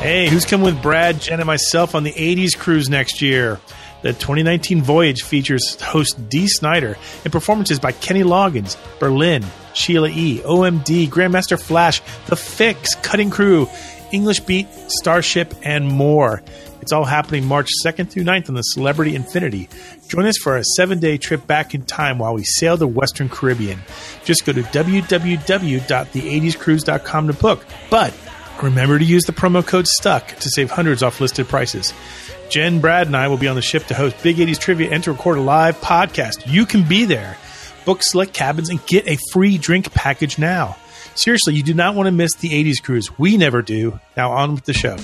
Hey, who's coming with Brad, Jen, and myself on the 80s cruise next year? The 2019 voyage features host Dee Snyder and performances by Kenny Loggins, Berlin, Sheila E., OMD, Grandmaster Flash, The Fix, Cutting Crew, English Beat, Starship, and more. It's all happening March 2nd through 9th on the Celebrity Infinity. Join us for a 7-day trip back in time while we sail the Western Caribbean. Just go to www.the80scruise.com to book. But remember to use the promo code STUCK to save hundreds off listed prices. Jen, Brad, and I will be on the ship to host Big 80s Trivia and to record a live podcast. You can be there. Book select cabins and get a free drink package now. Seriously, you do not want to miss the 80s cruise. We never do. Now on with the show.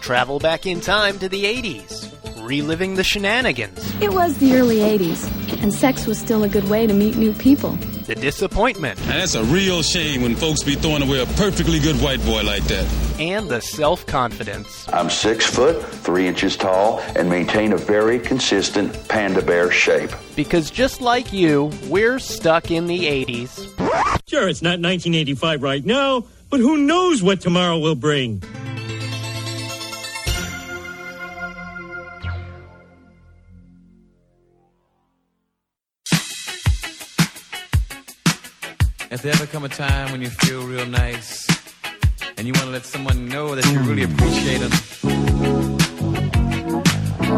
Travel back in time to the 80s, reliving the shenanigans. It was the early 80s, and sex was still a good way to meet new people. The disappointment. Now that's a real shame when folks be throwing away a perfectly good white boy like that. And the self-confidence. I'm 6'3" tall and maintain a very consistent panda bear shape. Because just like you, we're stuck in the 80s. Sure, it's not 1985 right now, but who knows what tomorrow will bring. If there ever come a time when you feel real nice and you want to let someone know that you really appreciate them,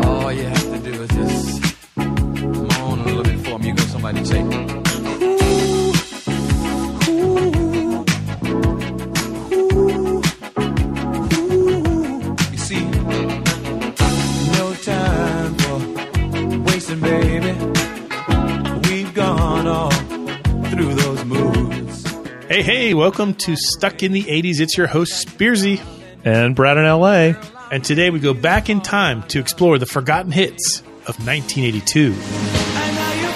all you have to do is just moan a little bit for them. You go somebody and say, you see, no time for wasting, baby. We've gone all through those moves. Hey, hey, welcome to Stuck in the 80s. It's your host, Spearsy. And Brad in L.A. And today we go back in time to explore the forgotten hits of 1982. And now you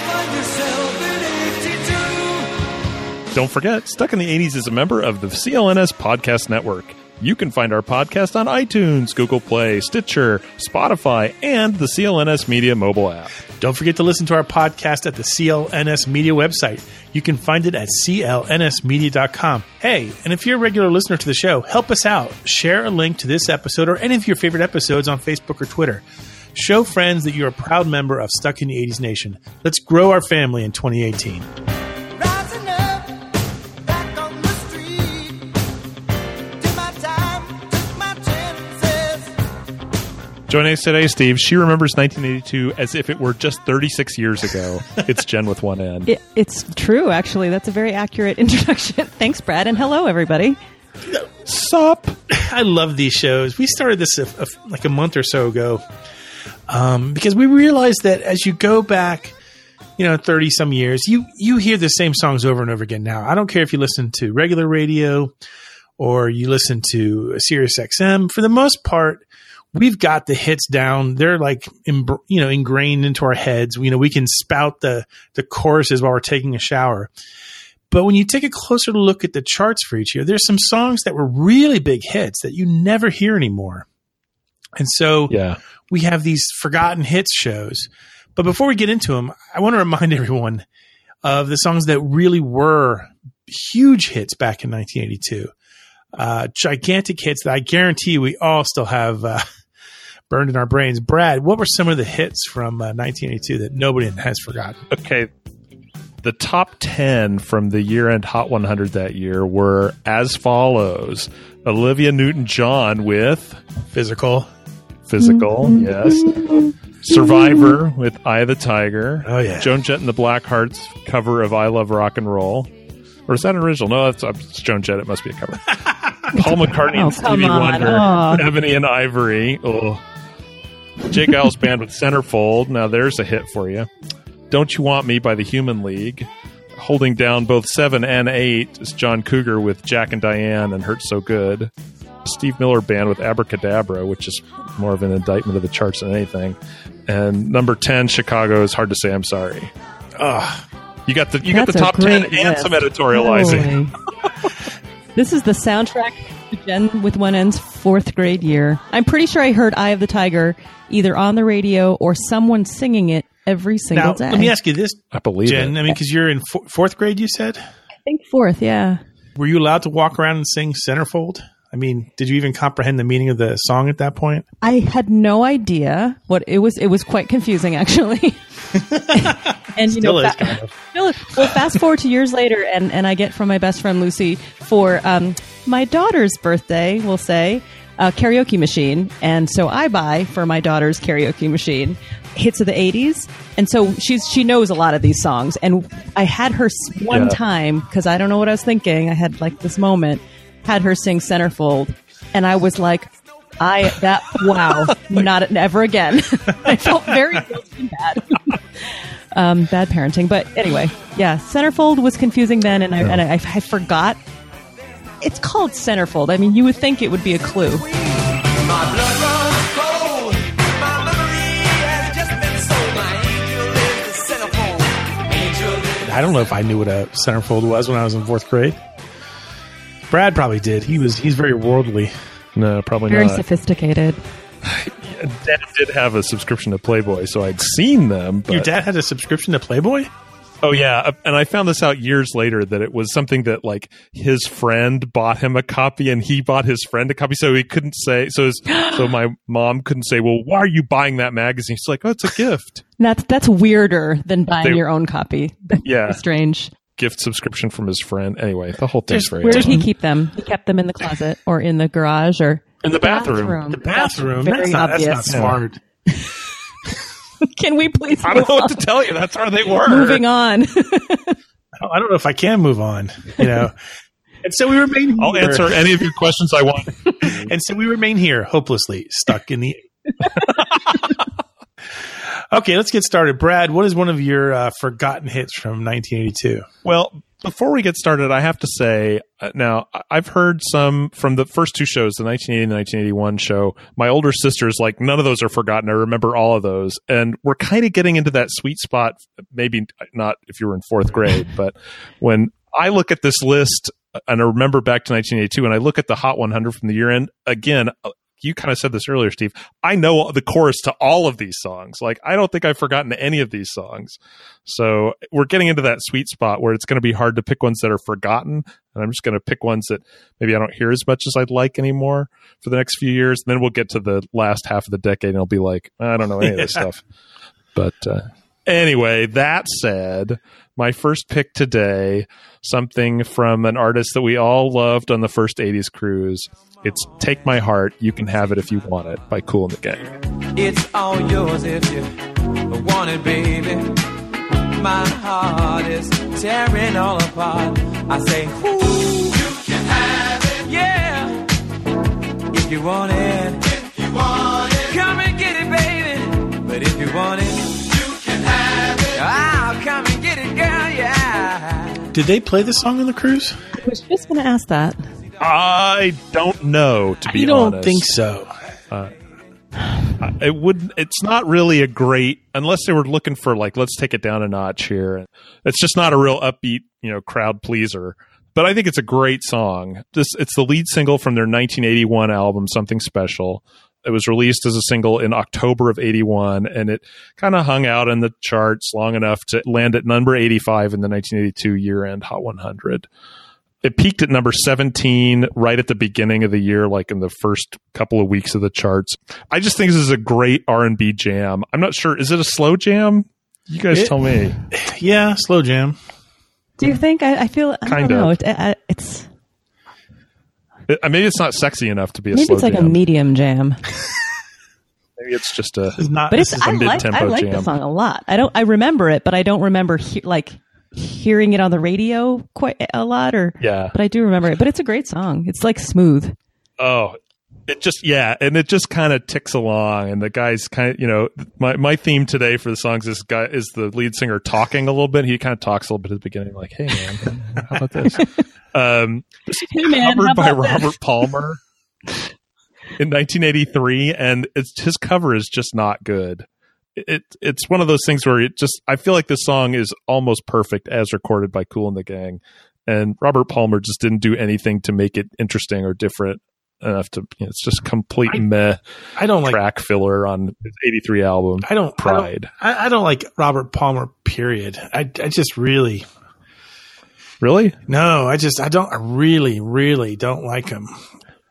find yourself in 82. Don't forget, Stuck in the 80s is a member of the CLNS Podcast Network. You can find our podcast on iTunes, Google Play, Stitcher, Spotify, and the CLNS Media mobile app. Don't forget to listen to our podcast at the CLNS Media website. You can find it at clnsmedia.com. Hey, and if you're a regular listener to the show, help us out. Share a link to this episode or any of your favorite episodes on Facebook or Twitter. Show friends that you're a proud member of Stuck in the 80s Nation. Let's grow our family in 2018. Joining us today, Steve, she remembers 1982 as if it were just 36 years ago. It's Jen with one N. It's true, actually. That's a very accurate introduction. Thanks, Brad, and hello, everybody. Sup? I love these shows. We started this like a month or so ago because we realized that as you go back, 30-some years, you hear the same songs over and over again now. I don't care if you listen to regular radio or you listen to Sirius XM. For the most part, we've got the hits down. They're like, ingrained into our heads. We can spout the choruses while we're taking a shower. But when you take a closer look at the charts for each year, there's some songs that were really big hits that you never hear anymore. And so we have these forgotten hits shows. But before we get into them, I want to remind everyone of the songs that really were huge hits back in 1982. Gigantic hits that I guarantee we all still have burned in our brains. Brad, what were some of the hits from 1982 that nobody has forgotten? Okay. The top 10 from the year-end Hot 100 that year were as follows. Olivia Newton-John with... Physical, yes. Survivor with Eye of the Tiger. Oh, yeah. Joan Jett and the Blackhearts cover of I Love Rock and Roll. Or is that an original? No, it's Joan Jett. It must be a cover. Paul McCartney and Stevie Wonder. Oh. Ebony and Ivory. Oh. J. Geils Band with Centerfold. Now there's a hit for you. Don't You Want Me by The Human League. Holding down both 7 and 8 is John Cougar with Jack and Diane and Hurt So Good. Steve Miller Band with Abracadabra, which is more of an indictment of the charts than anything. And number 10, Chicago's Hard to Say I'm Sorry. Ugh. You got the top 10 list. And some editorializing. This is the soundtrack to Jen with one N's fourth grade year. I'm pretty sure I heard Eye of the Tiger either on the radio or someone singing it every single day. Let me ask you this, I believe Jen. I mean, because you're in fourth grade, you said? I think fourth, yeah. Were you allowed to walk around and sing Centerfold? I mean, did you even comprehend the meaning of the song at that point? I had no idea what it was. It was quite confusing, actually. And you know, well, fast forward to years later, and I get from my best friend Lucy for my daughter's birthday, we'll say, a karaoke machine. And so I buy for my daughter's karaoke machine hits of the 80s. And so she knows a lot of these songs. And I had her one time, because I don't know what I was thinking. I had like this moment, had her sing Centerfold. And I was like, not ever again. I felt very guilty and bad. Bad parenting. But anyway, yeah, Centerfold was confusing then. And I forgot. It's called Centerfold. I mean, you would think it would be a clue. My blood runs cold. My memory has just been sold. My angel is the centerfold. I don't know if I knew what a centerfold was when I was in fourth grade. Brad probably did. He's very worldly. No, probably not. Very sophisticated. Dad did have a subscription to Playboy, so I'd seen them. But... Your dad had a subscription to Playboy? Oh, yeah. And I found this out years later that it was something that, like, his friend bought him a copy and he bought his friend a copy. So he couldn't say, so my mom couldn't say, well, why are you buying that magazine? She's like, oh, it's a gift. That's weirder than buying your own copy. Yeah. Strange. Gift subscription from his friend. Anyway, the whole thing's very. Where did he keep them? He kept them in the closet or in the garage or in the bathroom. The bathroom. That's not smart. Can we please? I don't know what to tell you. That's where they were. Moving on. I don't know if I can move on. You know, and so we remain here. I'll answer any of your questions I want. And so we remain here, hopelessly stuck in the. Okay, let's get started. Brad, what is one of your forgotten hits from 1982? Well, before we get started, I have to say, now, I've heard some from the first two shows, the 1980 and 1981 show. My older sister's like, none of those are forgotten. I remember all of those. And we're kind of getting into that sweet spot, maybe not if you were in fourth grade, but when I look at this list, and I remember back to 1982, and I look at the Hot 100 from the year end, again... You kind of said this earlier, Steve. I know the chorus to all of these songs. Like, I don't think I've forgotten any of these songs. So we're getting into that sweet spot where it's going to be hard to pick ones that are forgotten. And I'm just going to pick ones that maybe I don't hear as much as I'd like anymore for the next few years. And then we'll get to the last half of the decade and I'll be like, I don't know any of this stuff. But anyway, that said... My first pick today, something from an artist that we all loved on the first 80s cruise. It's Take My Heart, You Can Have It If You Want It by Kool and the Gang. It's all yours if you want it, baby. My heart is tearing all apart. I say, ooh, you can have it. Yeah. If you want it. If you want it. Come and get it, baby. But if you want it. You can have it. I'll come and get it, girl, yeah. Did they play this song on the cruise? I was just going to ask that. I don't know, to be honest. I don't think so. It's not really a great, unless they were looking for, like, let's take it down a notch here. It's just not a real upbeat, you know, crowd pleaser. But I think it's a great song. It's the lead single from their 1981 album, Something Special. It was released as a single in October of 81, and it kind of hung out in the charts long enough to land at number 85 in the 1982 year-end Hot 100. It peaked at number 17 right at the beginning of the year, like in the first couple of weeks of the charts. I just think this is a great R&B jam. I'm not sure. Is it a slow jam? You guys tell me. Yeah, slow jam. Do you think? I feel... I don't know. It's... Maybe it's not sexy enough to be a slow jam. Maybe it's like a medium jam. Maybe it's just a mid-tempo jam. I like the song a lot. I remember it, but I don't remember hearing it on the radio quite a lot. But I do remember it. But it's a great song. It's like smooth. Oh, it just and it just kind of ticks along. And the guy's kind of my theme today for the songs is the lead singer talking a little bit. He kind of talks a little bit at the beginning, like, "Hey man, how about this?" This is covered by Robert Palmer in 1983, and his cover is just not good. It's one of those things where it just, I feel like this song is almost perfect as recorded by Kool and the Gang, and Robert Palmer just didn't do anything to make it interesting or different enough to. It's just complete meh. I don't like track filler on his 83 album. Pride. I don't like Robert Palmer. Period. I just really. Really? No, I really, really don't like him.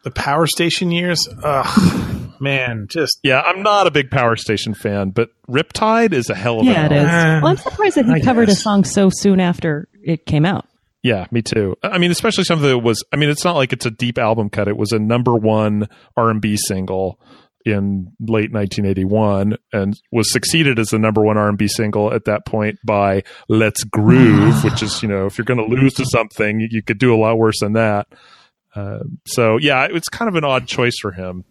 The Power Station years? Ugh, man, just... Yeah, I'm not a big Power Station fan, but Riptide is a hell of an album. Yeah, it is. Well, I'm surprised that he covered a song so soon after it came out. Yeah, me too. I mean, especially something that was... I mean, it's not like it's a deep album cut. It was a #1 R&B single in late 1981 and was succeeded as the #1 R&B single at that point by Let's Groove, which is, you know, if you're going to lose to something, you could do a lot worse than that. So, yeah, it's kind of an odd choice for him.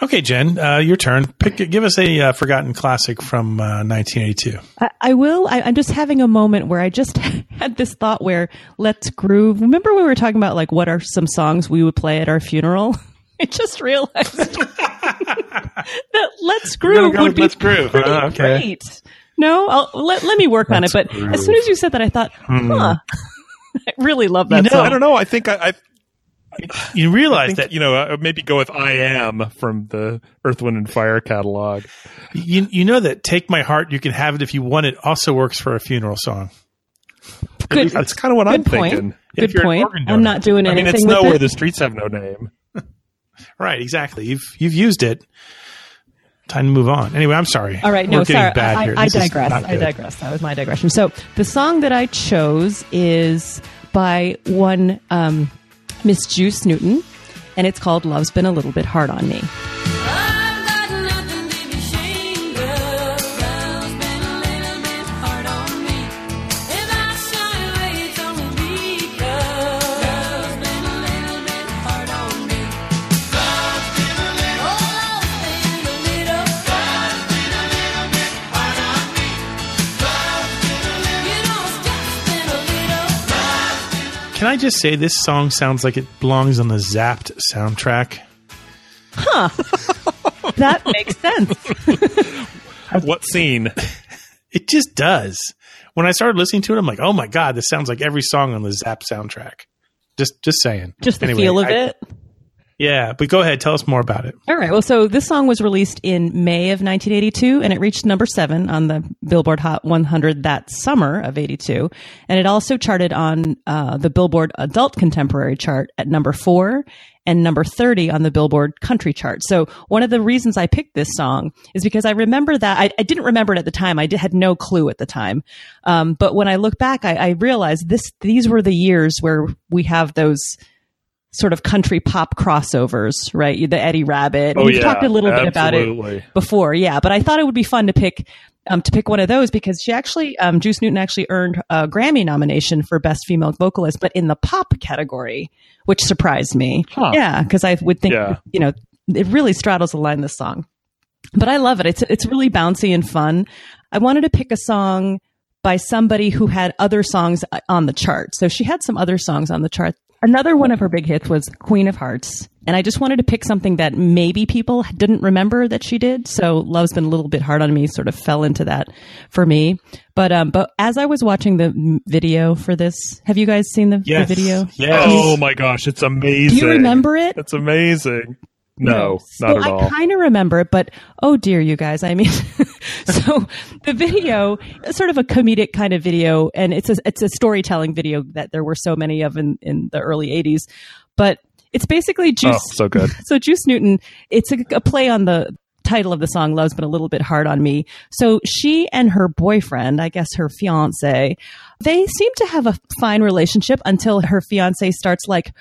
Okay, Jen, your turn. Give us a forgotten classic from 1982. I will. I'm just having a moment where I just had this thought where Let's Groove. Remember when we were talking about, like, what are some songs we would play at our funeral? I just realized that Let's Groove would be pretty great. No, let me work on it. But as soon as you said that, I thought, I really love that song. I don't know. I think I you realize that, you know, maybe go with I Am from the Earth, Wind, and Fire catalog. You know that Take My Heart, You Can Have It If You Want It also works for a funeral song. Good. That's kind of what I'm thinking. Good point. I'm not doing anything. I mean, it's Nowhere, The Streets Have No Name. Right, exactly. You've used it. Time to move on. Anyway, I'm sorry. All right, We're getting bad here. I digress. That was my digression. So the song that I chose is by one... Miss Juice Newton, and it's called Love's Been a Little Bit Hard on Me. Can I just say this song sounds like it belongs on the Zapped soundtrack? Huh. That makes sense. What scene? It just does. When I started listening to it, I'm like, oh my God, this sounds like every song on the Zapped soundtrack. Just saying. Just the feel of it? Yeah, but go ahead. Tell us more about it. All right. Well, so this song was released in May of 1982, and it reached #7 on the Billboard Hot 100 that summer of 82. And it also charted on the Billboard Adult Contemporary chart at #4 and #30 on the Billboard Country chart. So one of the reasons I picked this song is because I remember that. I didn't remember it at the time. I had no clue at the time. But when I look back, I realized these were the years where we have those sort of country pop crossovers, right? The Eddie Rabbit. Oh, we've talked a little bit about it before, yeah. But I thought it would be fun to pick one of those because she actually, Juice Newton actually earned a Grammy nomination for Best Female Vocalist, but in the pop category, which surprised me. Huh. Yeah, because I would think, you know, it really straddles the line, this song. But I love it. It's really bouncy and fun. I wanted to pick a song by somebody who had other songs on the chart. So she had some other songs on the chart. Another one of her big hits was Queen of Hearts. And I just wanted to pick something that maybe people didn't remember that she did. So Love's Been a Little Bit Hard on Me sort of fell into that for me. But as I was watching the video for this, have you guys seen the video? Yes. Oh my gosh. It's amazing. Do you remember it? It's amazing. No, not at all. I kind of remember it, but oh dear, you guys. I mean, so the video is sort of a comedic kind of video, and it's a storytelling video that there were so many of in the early 80s. But it's basically Juice. Oh, so good. So Juice Newton, it's a play on the title of the song, Love's Been a Little Bit Hard on Me. So she and her boyfriend, I guess her fiance, they seem to have a fine relationship until her fiance starts like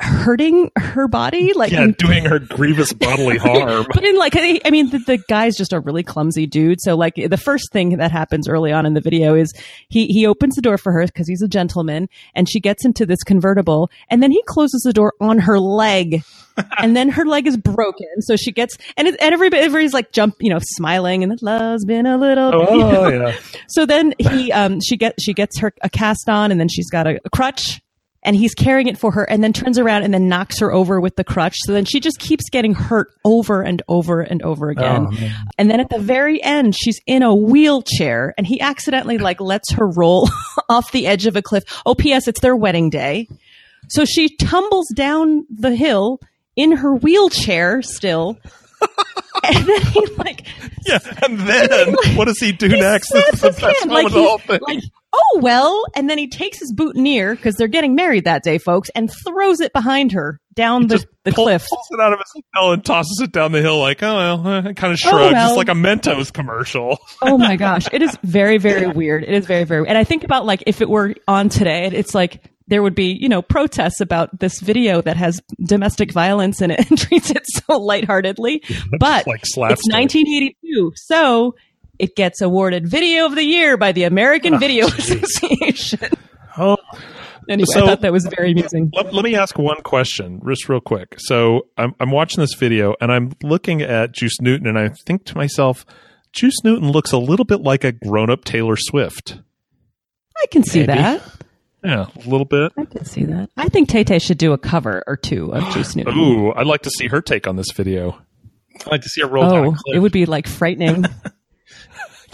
hurting her body, like doing her grievous bodily harm. But in like, I mean, the guy's just a really clumsy dude. So like, the first thing that happens early on in the video is he opens the door for her because he's a gentleman, and she gets into this convertible, and then he closes the door on her leg, and then her leg is broken. So she gets and everybody's like smiling, and Love's been a little. So then she gets her a cast on, and then she's got a crutch. And he's carrying it for her and then turns around and then knocks her over with the crutch. So then she just keeps getting hurt over and over and over again. Oh, and then at the very end, she's in a wheelchair and he accidentally like lets her roll off the edge of a cliff. Oh, P.S. it's their wedding day. So she tumbles down the hill in her wheelchair still. And then he like... Yeah, and then what does he do next? This is the best moment of the whole thing. Like, oh, well. And then he takes his boutonniere, because they're getting married that day, folks, and throws it behind her down the cliff. He pulls it out of his lapel and tosses it down the hill like, oh, well, kind of shrugs. Oh, well. It's like a Mentos commercial. Oh, my gosh. It is very, very weird. It is very, very weird. And I think about, like, if it were on today, it's like there would be, you know, protests about this video that has domestic violence in it and treats it so lightheartedly. Yeah, but like it's 1982, so it gets awarded Video of the Year by the American Video Association. Oh. Anyway, so, I thought that was very amusing. Let me ask one question, just real quick. So I'm watching this video, and I'm looking at Juice Newton, and I think to myself, Juice Newton looks a little bit like a grown-up Taylor Swift. I can see that. Yeah, a little bit. I can see that. I think Tay-Tay should do a cover or two of Juice Newton. Ooh, I'd like to see her take on this video. I'd like to see her roll down a cliff. It would be, like, frightening.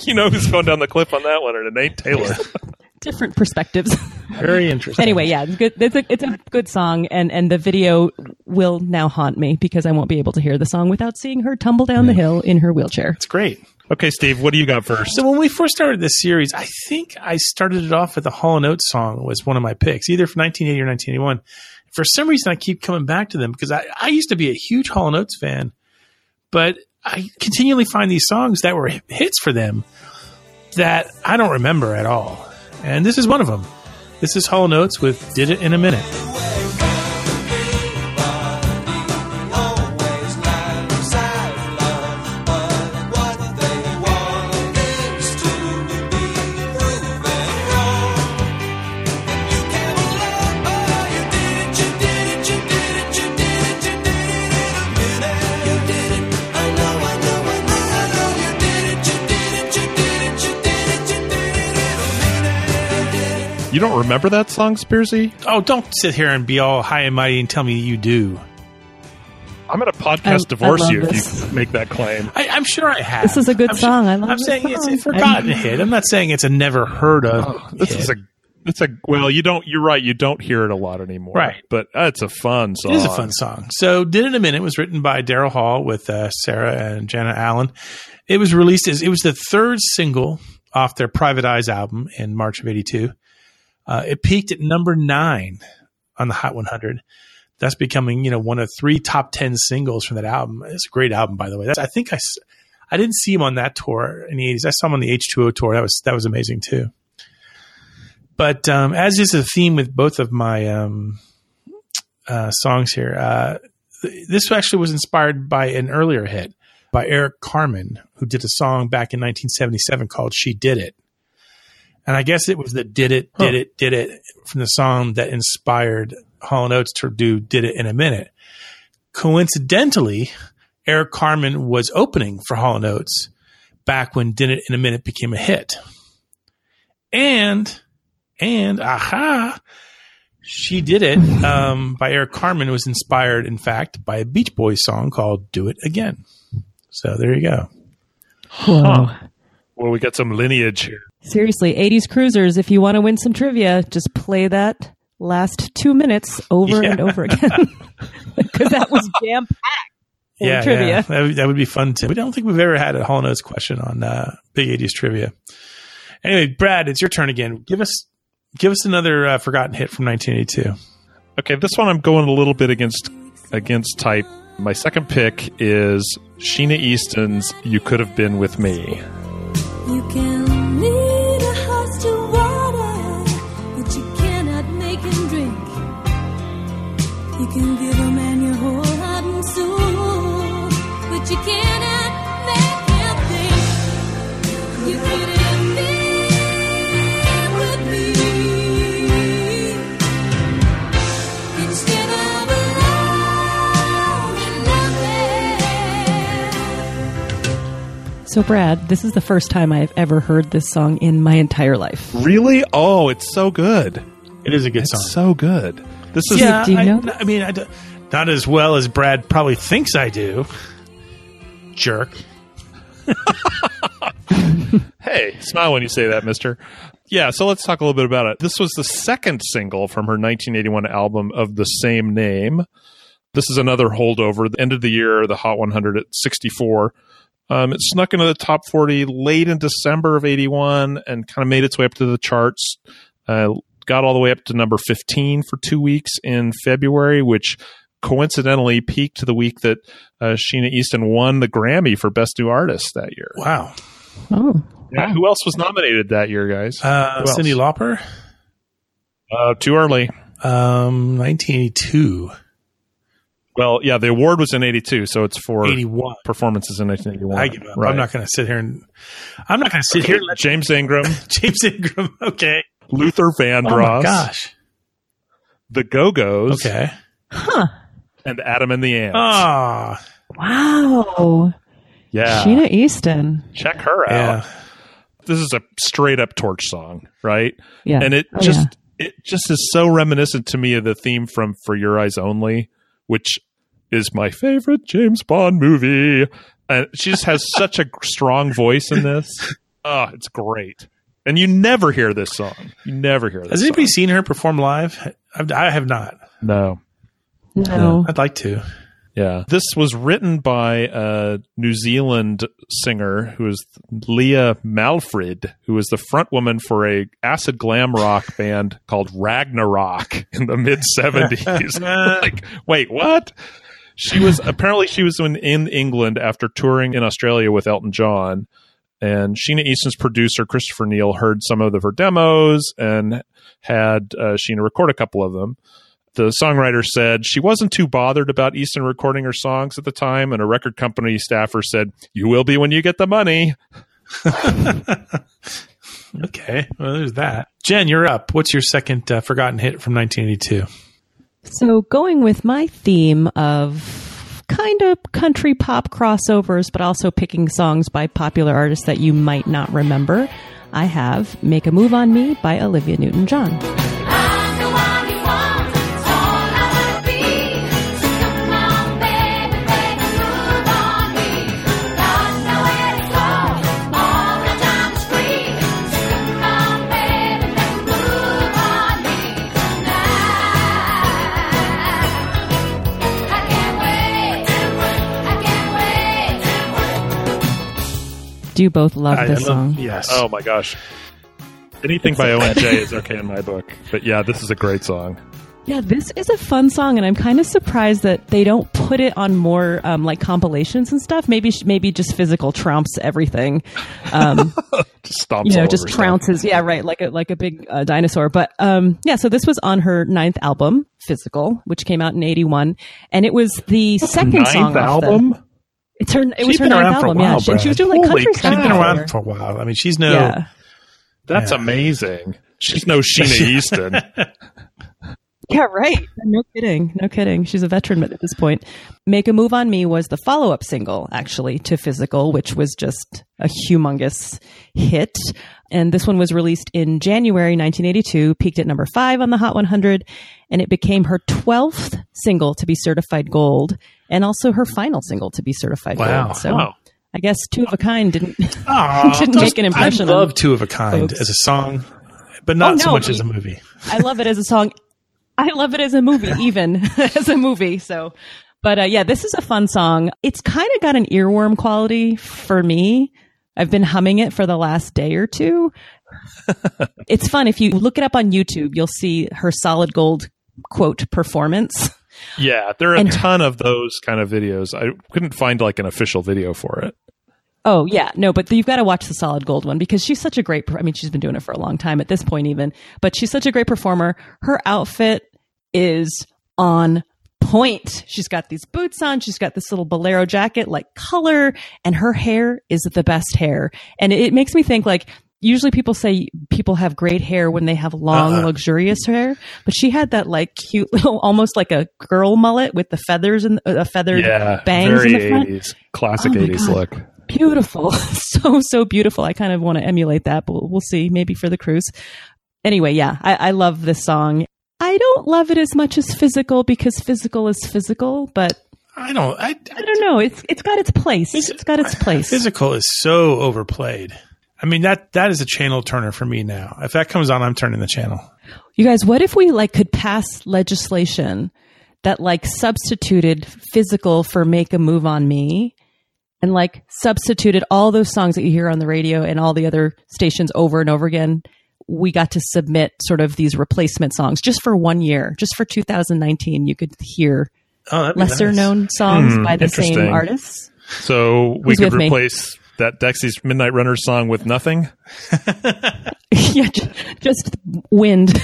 You know who's going down the cliff on that one, and it ain't Taylor. Different perspectives. Very interesting. Anyway, yeah, it's good. It's a good song, and the video will now haunt me because I won't be able to hear the song without seeing her tumble down the hill in her wheelchair. It's great. Okay, Steve, what do you got first? So when we first started this series, I think I started it off with the Hall & Oates song was one of my picks, either from 1980 or 1981. For some reason, I keep coming back to them because I used to be a huge Hall & Oates fan, but I continually find these songs that were hits for them that I don't remember at all. And this is one of them. This is Hall & Oates with Did It in a Minute. You don't remember that song, Spearsy? Oh, don't sit here and be all high and mighty and tell me you do. I'm going to podcast divorce you if you make that claim. I'm sure I have. This is a good song. I'm saying it's a forgotten hit. I'm not saying it's a never heard of. Well, you don't. You're right. You don't hear it a lot anymore. Right. But it's a fun song. It is a fun song. So, "Did in a Minute" was written by Daryl Hall with Sarah and Jana Allen. It was released as it was the third single off their Private Eyes album in March of '82. It peaked at number 9 on the Hot 100. That's becoming, one of 3 top 10 singles from that album. It's a great album, by the way. I think I didn't see him on that tour in the 80s. I saw him on the H2O tour. That was amazing too. But as is the theme with both of my songs here, this actually was inspired by an earlier hit by Eric Carmen, who did a song back in 1977 called "She Did It." And I guess it was the did it from the song that inspired Hall & Oates to do Did It in a Minute. Coincidentally, Eric Carmen was opening for Hall & Oates back when Did It in a Minute became a hit. And aha, She Did It by Eric Carmen was inspired, in fact, by a Beach Boys song called Do It Again. So there you go. Wow. Huh. Well, we got some lineage here. Seriously, 80s cruisers, if you want to win some trivia, just play that last 2 minutes over and over again. Because that was jam-packed in trivia. Yeah. That would be fun, too. I don't think we've ever had a Hall & Oates question on Big 80s Trivia. Anyway, Brad, it's your turn again. Give us another forgotten hit from 1982. Okay, this one I'm going a little bit against type. My second pick is Sheena Easton's You Could Have Been With Me. You can lead a horse to water, but you cannot make him drink. You can give a man your whole heart and soul, but you cannot make him think. You could have been with me instead of alone and nothing. So, Brad, this is the first time I've ever heard this song in my entire life. Really? Oh, it's so good. It is a good song. It's so good. This is. Yeah, do you know? I mean, not as well as Brad probably thinks I do. Jerk. Hey, smile when you say that, mister. Yeah, so let's talk a little bit about it. This was the second single from her 1981 album of the same name. This is another holdover. The end of the year, the Hot 100 at 64. It snuck into the top 40 late in December of 81 and kind of made its way up to the charts. Got all the way up to number 15 for 2 weeks in February, which coincidentally peaked the week that Sheena Easton won the Grammy for Best New Artist that year. Wow. Oh. Yeah, who else was nominated that year, guys? Cyndi Lauper. Too early. 1982. Well, yeah, the award was in 82, so it's for 81. Performances in 1981. I give up. Right. I'm not going to sit here. And let James Ingram. James Ingram. Okay. Luther Vandross. Oh my gosh. The Go-Go's. Okay. Huh. And Adam and the Ants. Oh. Wow. Yeah. Sheena Easton. Check her out. Yeah. This is a straight up torch song, right? Yeah. And it just is so reminiscent to me of the theme from For Your Eyes Only, which is my favorite James Bond movie. And she just has such a strong voice in this. Oh, it's great. And you never hear this song. Has anybody seen her perform live? I have not. No. I'd like to. Yeah. This was written by a New Zealand singer who is Leah Malfrid, who was the front woman for a acid glam rock band called Ragnarok in the mid-70s. Like, wait, what? She was in England after touring in Australia with Elton John. And Sheena Easton's producer, Christopher Neal, heard some of her demos and had Sheena record a couple of them. The songwriter said she wasn't too bothered about Easton recording her songs at the time, and a record company staffer said, "You will be when you get the money." Okay, well, there's that. Jen, you're up. What's your second forgotten hit from 1982? So going with my theme of kind of country pop crossovers, but also picking songs by popular artists that you might not remember, I have Make a Move on Me by Olivia Newton-John. Do you both love this song? Yes. Oh, my gosh. Anything by OMD is okay in my book. But, yeah, this is a great song. Yeah, this is a fun song, and I'm kind of surprised that they don't put it on more, like, compilations and stuff. Maybe just physical trumps everything. Just stomps, you know, just trounces. Stuff. Yeah, right, like a big dinosaur. But, yeah, so this was on her ninth album, Physical, which came out in 81. And it was the second song. Ninth album? It was her ninth album, yeah. And she was doing like country stuff. She's been around for a while. I mean, she's no... Yeah. That's amazing. She's no Sheena Easton. Yeah, right. No kidding. She's a veteran at this point. Make a Move on Me was the follow-up single, actually, to Physical, which was just a humongous hit. And this one was released in January 1982, peaked at number 5 on the Hot 100, and it became her 12th single to be certified gold, and also her final single to be certified gold. So I guess Two of a Kind didn't make an impression. I love Two of a Kind as a song, but not so much as a movie. I love it as a song. I love it as a movie, even as a movie. So, but yeah, this is a fun song. It's kind of got an earworm quality for me. I've been humming it for the last day or two. It's fun. If you look it up on YouTube, you'll see her solid gold quote performance. Yeah, there are a ton of those kind of videos. I couldn't find like an official video for it. Oh, yeah. No, but you've got to watch the solid gold one because she's such a great... I mean, she's been doing it for a long time at this point even, but she's such a great performer. Her outfit is on point. She's got these boots on. She's got this little bolero jacket, like color, and her hair is the best hair. And it makes me think like... Usually people say people have great hair when they have long, luxurious hair, but she had that like cute little, almost like a girl mullet with the feathers and feathered bangs in the front. 80s. Classic 80s look. Beautiful. So beautiful. I kind of want to emulate that, but we'll see. Maybe for the cruise. Anyway, yeah, I love this song. I don't love it as much as Physical because Physical is physical, but I don't know. It's got its place. It's got its place. Physical is so overplayed. I mean, that is a channel turner for me now. If that comes on, I'm turning the channel. You guys, what if we like could pass legislation that like substituted Physical for Make a Move on Me and like substituted all those songs that you hear on the radio and all the other stations over and over again. We got to submit sort of these replacement songs just for 1 year, just for 2019. You could hear lesser known songs by the same artists. So we could replace that Dexy's Midnight Runner song with nothing. Yeah, just wind,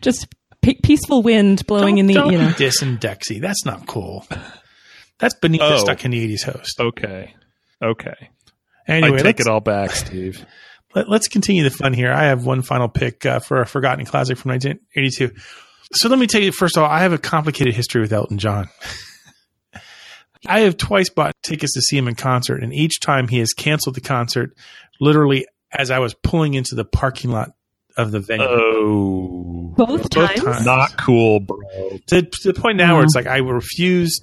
just peaceful wind blowing in the. Don't diss and Dexy. That's not cool. That's beneath the Stuck in the 80s host. Okay. Anyway, I take it all back, Steve. Let's continue the fun here. I have one final pick for a forgotten classic from 1982. So let me tell you, first of all, I have a complicated history with Elton John. I have twice bought tickets to see him in concert, and each time he has canceled the concert, literally as I was pulling into the parking lot of the venue. Oh. Both times? Not cool, bro. To the point now where it's like I refuse.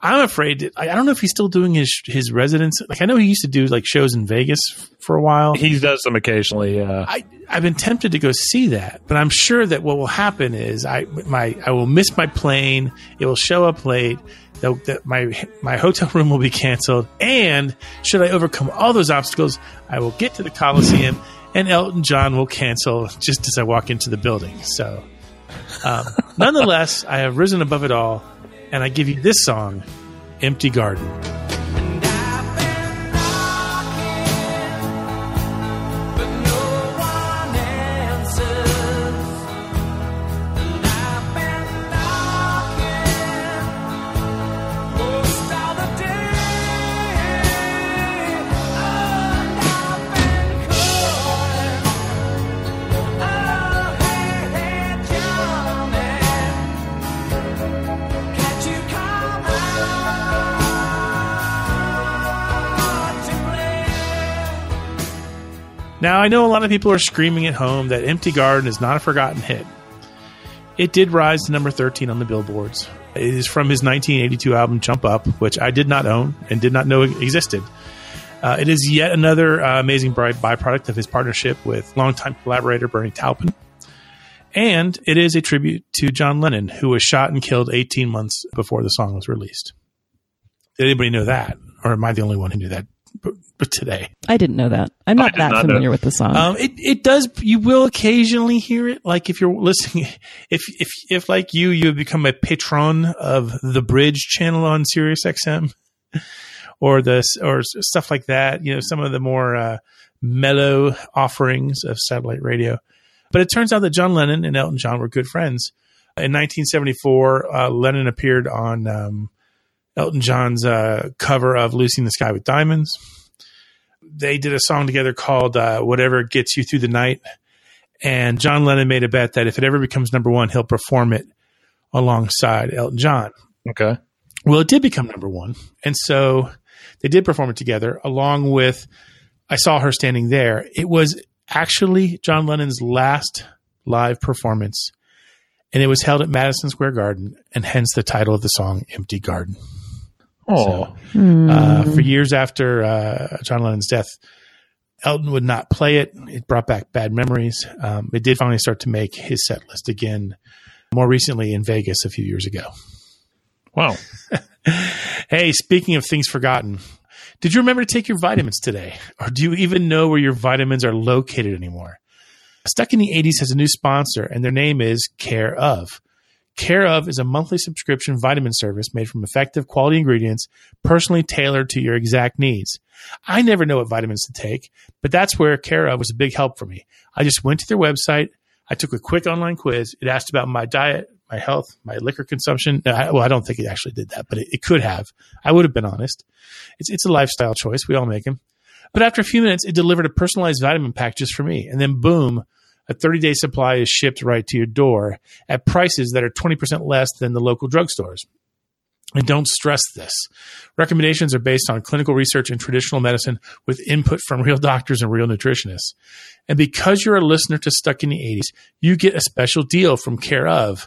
I'm afraid that, I don't know if he's still doing his residence. Like I know he used to do like shows in Vegas for a while. He does them occasionally. Yeah, I've been tempted to go see that, but I'm sure that what will happen is I will miss my plane. It will show up late. My hotel room will be canceled. And should I overcome all those obstacles, I will get to the Coliseum, and Elton John will cancel just as I walk into the building. So, nonetheless, I have risen above it all. And I give you this song, Empty Garden. Now, I know a lot of people are screaming at home that Empty Garden is not a forgotten hit. It did rise to number 13 on the Billboards. It is from his 1982 album, Jump Up, which I did not own and did not know existed. It is yet another amazing byproduct of his partnership with longtime collaborator Bernie Taupin. And it is a tribute to John Lennon, who was shot and killed 18 months before the song was released. Did anybody know that? Or am I the only one who knew that? But today I didn't know that. I'm not that familiar with the song. It does. You will occasionally hear it. Like if you're listening, if like you have become a patron of the Bridge channel on Sirius XM or stuff like that. You know, some of the more mellow offerings of satellite radio. But it turns out that John Lennon and Elton John were good friends. In 1974, Lennon appeared on Elton John's cover of Lucy in the Sky with Diamonds. They did a song together called Whatever Gets You Through the Night. And John Lennon made a bet that if it ever becomes number one, he'll perform it alongside Elton John. Okay. Well, it did become number one. And so they did perform it together along with I Saw Her Standing There. It was actually John Lennon's last live performance. And it was held at Madison Square Garden, and hence the title of the song, Empty Garden. Oh, so, for years after John Lennon's death, Elton would not play it. It brought back bad memories. It did finally start to make his set list again, more recently in Vegas a few years ago. Wow. Hey, speaking of things forgotten, did you remember to take your vitamins today? Or do you even know where your vitamins are located anymore? Stuck in the 80s has a new sponsor, and their name is Care Of. Care Of is a monthly subscription vitamin service made from effective quality ingredients, personally tailored to your exact needs. I never know what vitamins to take, but that's where Care Of was a big help for me. I just went to their website. I took a quick online quiz. It asked about my diet, my health, my liquor consumption. Well, I don't think it actually did that, but it could have. I would have been honest. It's a lifestyle choice. We all make them. But after a few minutes, it delivered a personalized vitamin pack just for me. And then boom, a 30-day supply is shipped right to your door at prices that are 20% less than the local drugstores. And don't stress this. Recommendations are based on clinical research and traditional medicine with input from real doctors and real nutritionists. And because you're a listener to Stuck in the 80s, you get a special deal from Care Of.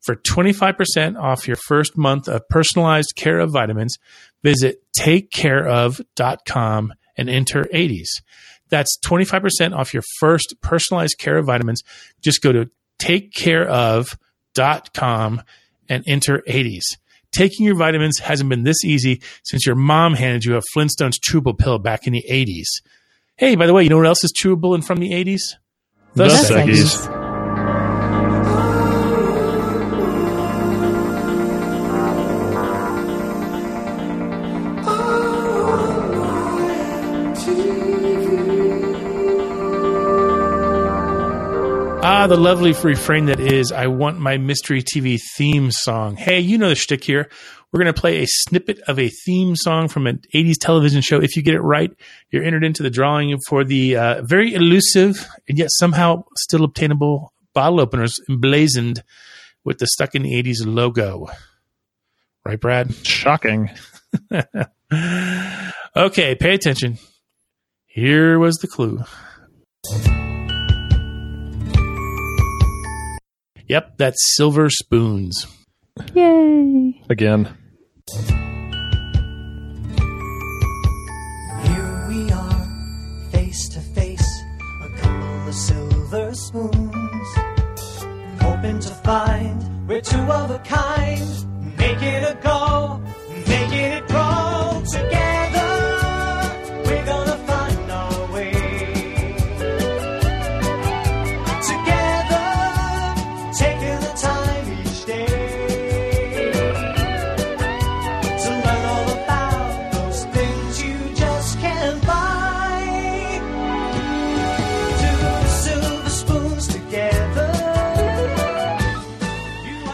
For 25% off your first month of personalized Care Of vitamins, visit takecareof.com and enter 80s. That's 25% off your first personalized Care Of vitamins. Just go to takecareof.com and enter 80s. Taking your vitamins hasn't been this easy since your mom handed you a Flintstones chewable pill back in the 80s. Hey, by the way, you know what else is chewable and from the 80s? The Seggies. Ah, the lovely refrain that is, I want my mystery TV theme song. Hey, you know the shtick here. We're going to play a snippet of a theme song from an 80s television show. If you get it right, you're entered into the drawing for the very elusive and yet somehow still obtainable bottle openers emblazoned with the Stuck in the 80s logo. Right, Brad? Shocking. Okay, pay attention. Here was the clue. Yep, that's Silver Spoons. Yay! Again. Here we are, face to face, a couple of silver spoons. Hoping to find we're two of a kind. Make it a go, making it grow together.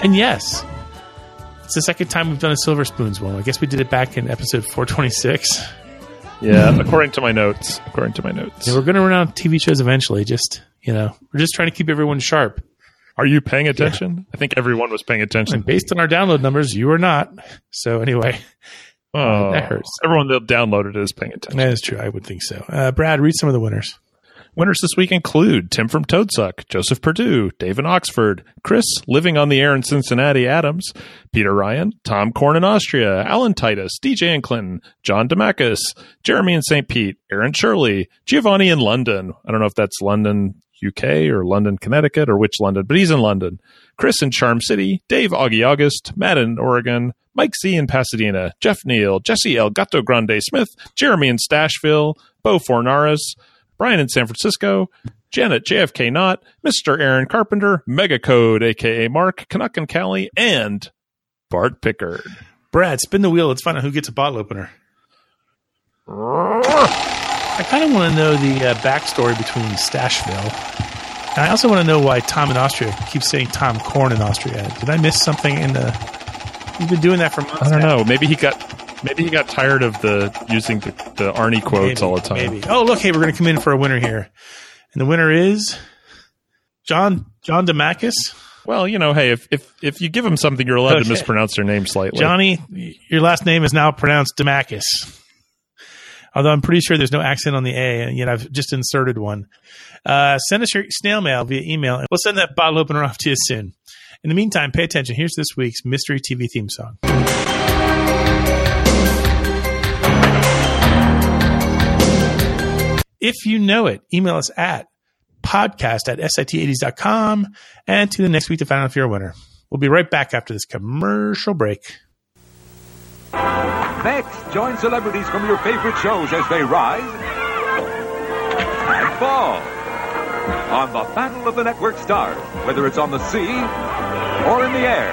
And yes, it's the second time we've done a Silver Spoons one. I guess we did it back in episode 426. Yeah, according to my notes. Yeah, we're going to run out of TV shows eventually. Just, you know, we're just trying to keep everyone sharp. Are you paying attention? Yeah. I think everyone was paying attention. And based on our download numbers, you are not. So anyway, that hurts. Everyone that downloaded it is paying attention. That is true. I would think so. Brad, read some of the winners. Winners this week include Tim from Toadsuck, Joseph Perdue, Dave in Oxford, Chris, living on the air in Cincinnati, Adams, Peter Ryan, Tom Korn in Austria, Alan Titus, DJ in Clinton, John Demacus, Jeremy in St. Pete, Aaron Shirley, Giovanni in London. I don't know if that's London, UK, or London, Connecticut, or which London, but he's in London. Chris in Charm City, Dave Augie August, Matt in Oregon, Mike Z in Pasadena, Jeff Neal, Jesse El Gato Grande Smith, Jeremy in Stashville, Beau Fornaris, Brian in San Francisco, Janet JFK Knott, Mr. Aaron Carpenter, Megacode, a.k.a. Mark, Canuck and Callie, and Bart Pickard. Brad, spin the wheel. Let's find out who gets a bottle opener. I kind of want to know the backstory between Stashville. And I also want to know why Tom in Austria keeps saying Tom Korn in Austria. Did I miss something in the... You've been doing that for months. I don't know. Maybe he got tired of using the Arnie quotes all the time. Maybe. Oh, look, hey, we're going to come in for a winner here. And the winner is John Demacus. Well, you know, hey, if you give him something, you're allowed to mispronounce their name slightly. Johnny, your last name is now pronounced Demacus. Although I'm pretty sure there's no accent on the A, and yet I've just inserted one. Send us your snail mail via email, and we'll send that bottle opener off to you soon. In the meantime, pay attention. Here's this week's Mystery TV theme song. If you know it, email us at podcast@sit80s.com and tune in next week to find out if you're a winner. We'll be right back after this commercial break. Next, join celebrities from your favorite shows as they rise and fall on the Battle of the Network Stars, whether it's on the sea or in the air.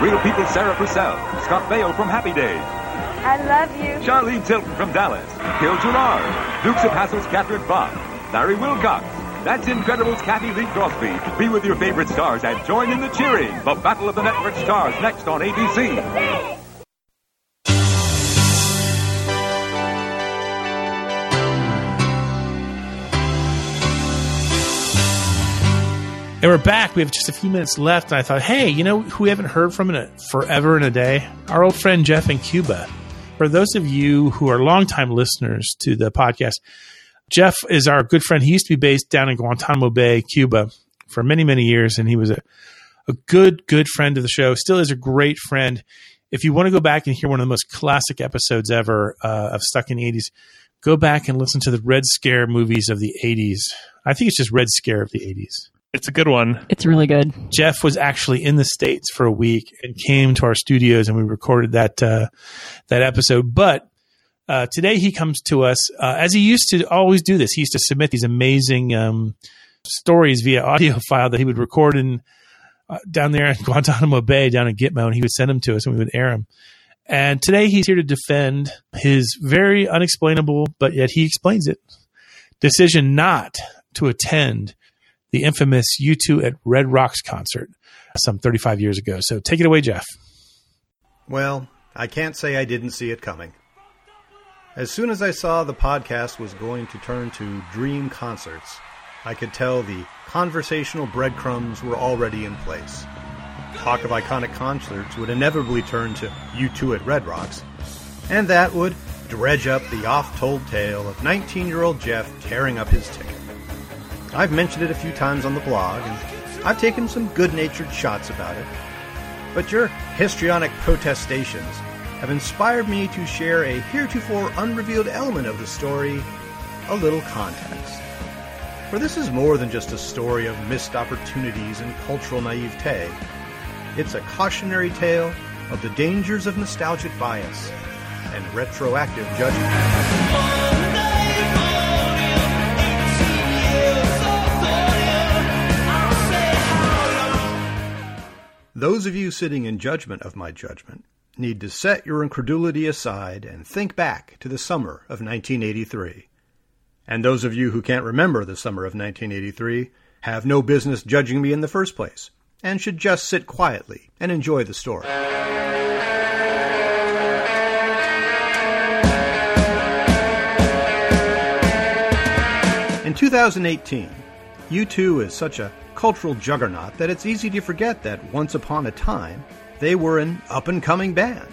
Real people Sarah Purcell, Scott Baio from Happy Days, I love you. Charlene Tilton from Dallas. Gil Gerard. Dukes of Hazzle's Catherine Fox. Larry Wilcox. That's Incredibles' Kathy Lee Crosby. Be with your favorite stars and join in the cheering. The Battle of the Network Stars, next on ABC. And we're back. We have just a few minutes left. And I thought, hey, you know who we haven't heard from in forever and a day? Our old friend Jeff in Cuba. For those of you who are longtime listeners to the podcast, Jeff is our good friend. He used to be based down in Guantanamo Bay, Cuba, for many, many years, and he was a good, good friend of the show. Still is a great friend. If you want to go back and hear one of the most classic episodes ever of Stuck in the 80s, go back and listen to the Red Scare movies of the 80s. I think it's just Red Scare of the 80s. It's a good one. It's really good. Jeff was actually in the States for a week and came to our studios, and we recorded that that episode. But today he comes to us, as he used to always do this. He used to submit these amazing stories via audio file that he would record in down there in Guantanamo Bay, down in Gitmo, and he would send them to us, and we would air them. And today he's here to defend his very unexplainable, but yet he explains it, decision not to attend the infamous U2 at Red Rocks concert some 35 years ago. So take it away, Jeff. Well, I can't say I didn't see it coming. As soon as I saw the podcast was going to turn to dream concerts, I could tell the conversational breadcrumbs were already in place. Talk of iconic concerts would inevitably turn to U2 at Red Rocks, and that would dredge up the oft-told tale of 19-year-old Jeff tearing up his ticket. I've mentioned it a few times on the blog, and I've taken some good-natured shots about it. But your histrionic protestations have inspired me to share a heretofore unrevealed element of the story, a little context. For this is more than just a story of missed opportunities and cultural naivete. It's a cautionary tale of the dangers of nostalgic bias and retroactive judgment. Those of you sitting in judgment of my judgment need to set your incredulity aside and think back to the summer of 1983. And those of you who can't remember the summer of 1983 have no business judging me in the first place, and should just sit quietly and enjoy the story. In 2018, U2 is such a cultural juggernaut that it's easy to forget that once upon a time, they were an up-and-coming band.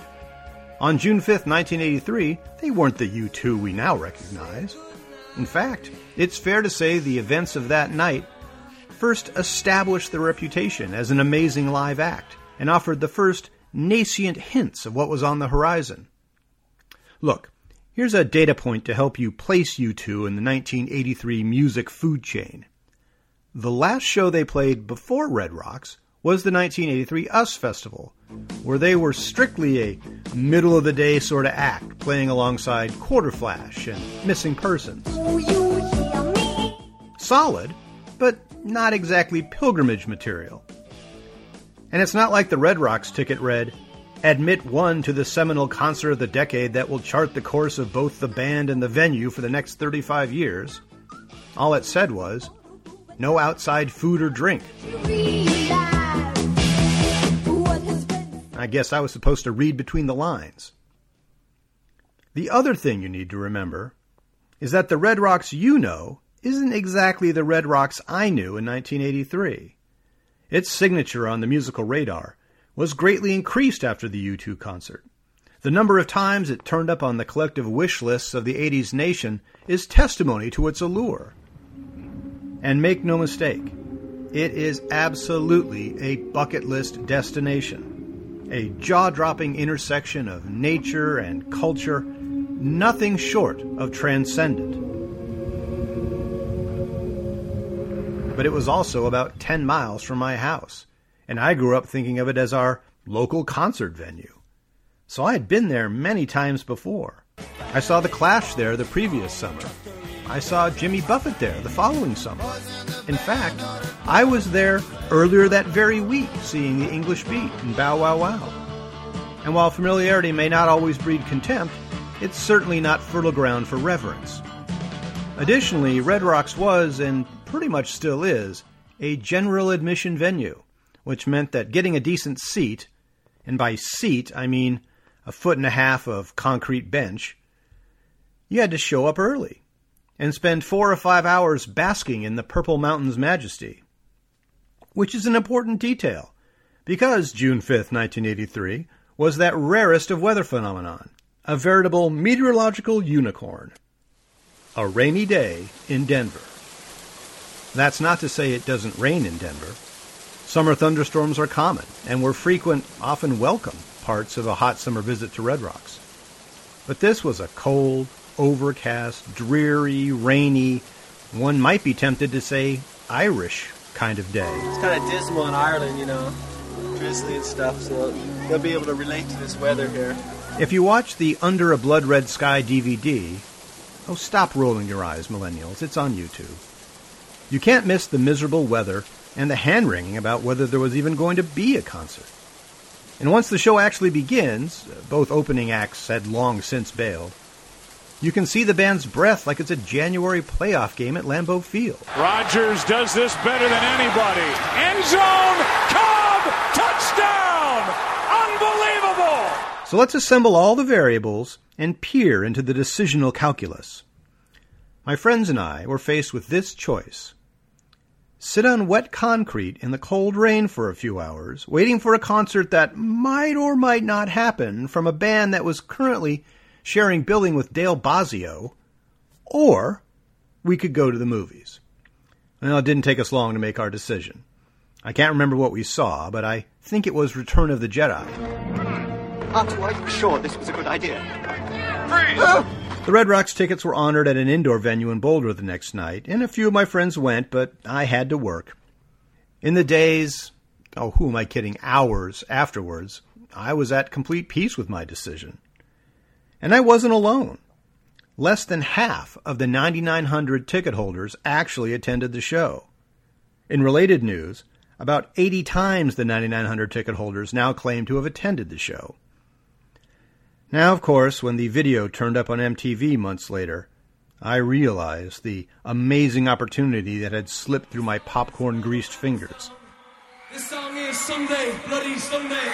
On June 5th, 1983, they weren't the U2 we now recognize. In fact, it's fair to say the events of that night first established their reputation as an amazing live act and offered the first nascent hints of what was on the horizon. Look, here's a data point to help you place U2 in the 1983 music food chain. The last show they played before Red Rocks was the 1983 US Festival, where they were strictly a middle-of-the-day sort of act, playing alongside Quarter Flash and Missing Persons. Oh, you hear me? Solid, but not exactly pilgrimage material. And it's not like the Red Rocks ticket read, "Admit one to the seminal concert of the decade that will chart the course of both the band and the venue for the next 35 years. All it said was, "No outside food or drink." I guess I was supposed to read between the lines. The other thing you need to remember is that the Red Rocks you know isn't exactly the Red Rocks I knew in 1983. Its signature on the musical radar was greatly increased after the U2 concert. The number of times it turned up on the collective wish lists of the 80s nation is testimony to its allure. And make no mistake, it is absolutely a bucket list destination, a jaw-dropping intersection of nature and culture, nothing short of transcendent. But it was also about 10 miles from my house, and I grew up thinking of it as our local concert venue. So I had been there many times before. I saw The Clash there the previous summer. I saw Jimmy Buffett there the following summer. In fact, I was there earlier that very week seeing the English Beat and Bow Wow Wow. And while familiarity may not always breed contempt, it's certainly not fertile ground for reverence. Additionally, Red Rocks was, and pretty much still is, a general admission venue, which meant that getting a decent seat, and by seat I mean a foot and a half of concrete bench, you had to show up early and spend 4 or 5 hours basking in the Purple Mountain's majesty. Which is an important detail, because June 5th, 1983, was that rarest of weather phenomenon, a veritable meteorological unicorn. A rainy day in Denver. That's not to say it doesn't rain in Denver. Summer thunderstorms are common, and were frequent, often welcome, parts of a hot summer visit to Red Rocks. But this was a cold, overcast, dreary, rainy, one might be tempted to say Irish kind of day. It's kind of dismal in Ireland, you know, drizzly and stuff, so they'll be able to relate to this weather here. If you watch the Under a Blood Red Sky DVD, oh, stop rolling your eyes, millennials, it's on YouTube. You can't miss the miserable weather and the hand-wringing about whether there was even going to be a concert. And once the show actually begins, both opening acts had long since bailed, you can see the band's breath like it's a January playoff game at Lambeau Field. Rodgers does this better than anybody. End zone, Cobb, touchdown! Unbelievable! So let's assemble all the variables and peer into the decisional calculus. My friends and I were faced with this choice. Sit on wet concrete in the cold rain for a few hours, waiting for a concert that might or might not happen from a band that was currently sharing billing with Dale Basio, or we could go to the movies. Well, it didn't take us long to make our decision. I can't remember what we saw, but I think it was Return of the Jedi. Artu, are you sure this was a good idea? Freeze! Oh! The Red Rocks tickets were honored at an indoor venue in Boulder the next night, and a few of my friends went, but I had to work. In the days, oh, who am I kidding, hours afterwards, I was at complete peace with my decision. And I wasn't alone. Less than half of the 9,900 ticket holders actually attended the show. In related news, about 80 times the 9,900 ticket holders now claim to have attended the show. Now, of course, when the video turned up on MTV months later, I realized the amazing opportunity that had slipped through my popcorn-greased fingers. This song here is Sunday, Bloody Sunday.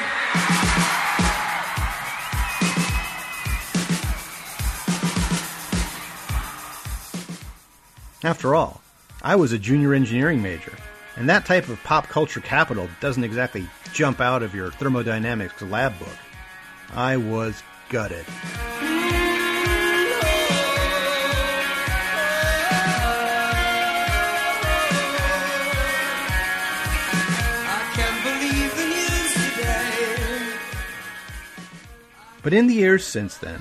After all, I was a junior engineering major, and that type of pop culture capital doesn't exactly jump out of your thermodynamics lab book. I was gutted. But in the years since then,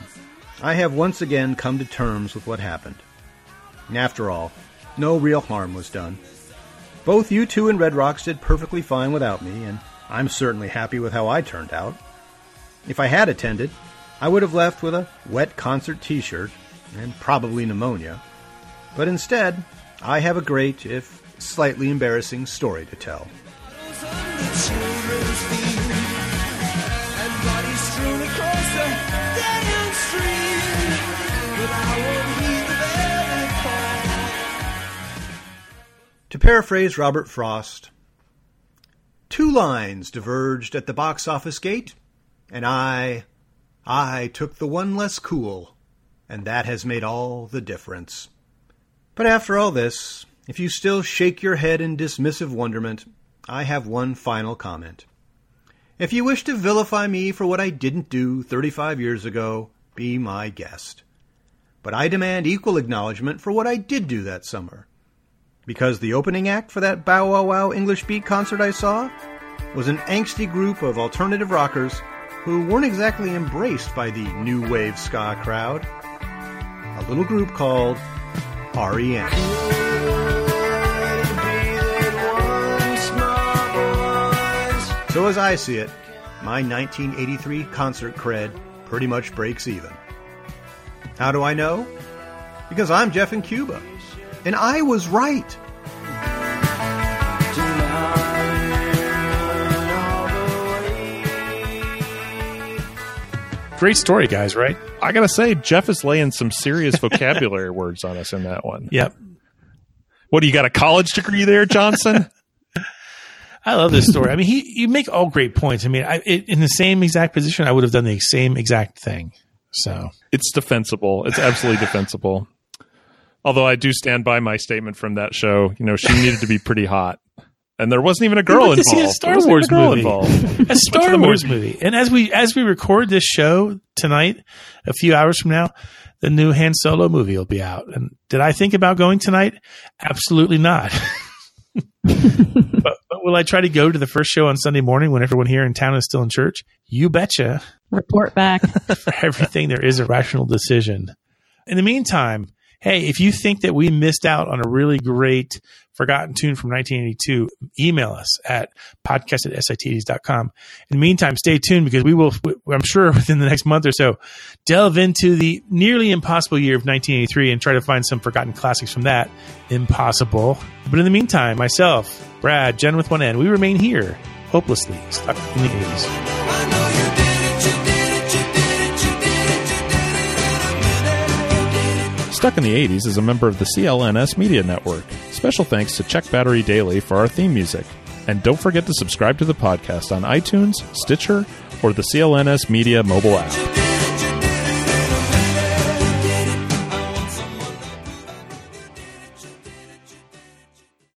I have once again come to terms with what happened. And after all, no real harm was done. Both U2 and Red Rocks did perfectly fine without me, and I'm certainly happy with how I turned out. If I had attended, I would have left with a wet concert t-shirt and probably pneumonia. But instead, I have a great, if slightly embarrassing, story to tell. To paraphrase Robert Frost, two lines diverged at the box office gate, and I took the one less cool, and that has made all the difference. But after all this, if you still shake your head in dismissive wonderment, I have one final comment. If you wish to vilify me for what I didn't do 35 years ago, be my guest. But I demand equal acknowledgement for what I did do that summer. Because the opening act for that Bow Wow Wow English Beat concert I saw was an angsty group of alternative rockers who weren't exactly embraced by the new wave ska crowd. A little group called R.E.M. So as I see it, my 1983 concert cred pretty much breaks even. How do I know? Because I'm Jeff in Cuba, and I was right. Great story, guys, right? I got to say, Jeff is laying some serious vocabulary words on us in that one. Yep. What, do you got a college degree there, Johnson? I love this story. I mean, you make all great points. I mean, in the same exact position, I would have done the same exact thing. So it's defensible. It's absolutely defensible. Although I do stand by my statement from that show. You know, she needed to be pretty hot. And there wasn't even a girl involved. To see a Star Wars movie. A Star Wars movie. And as we record this show tonight, a few hours from now, the new Han Solo movie will be out. And did I think about going tonight? Absolutely not. but will I try to go to the first show on Sunday morning when everyone here in town is still in church? You betcha. Report back. For everything, there is a rational decision. In the meantime, hey, if you think that we missed out on a really great forgotten tune from 1982, email us at podcast@sitds.com. In the meantime, stay tuned because we will, I'm sure within the next month or so, delve into the nearly impossible year of 1983 and try to find some forgotten classics from that. Impossible. But in the meantime, myself, Brad, Jen with one N, we remain here, hopelessly stuck in the 80s. Stuck in the 80s is a member of the CLNS Media Network. Special thanks to Check Battery Daily for our theme music. And don't forget to subscribe to the podcast on iTunes, Stitcher, or the CLNS Media mobile app.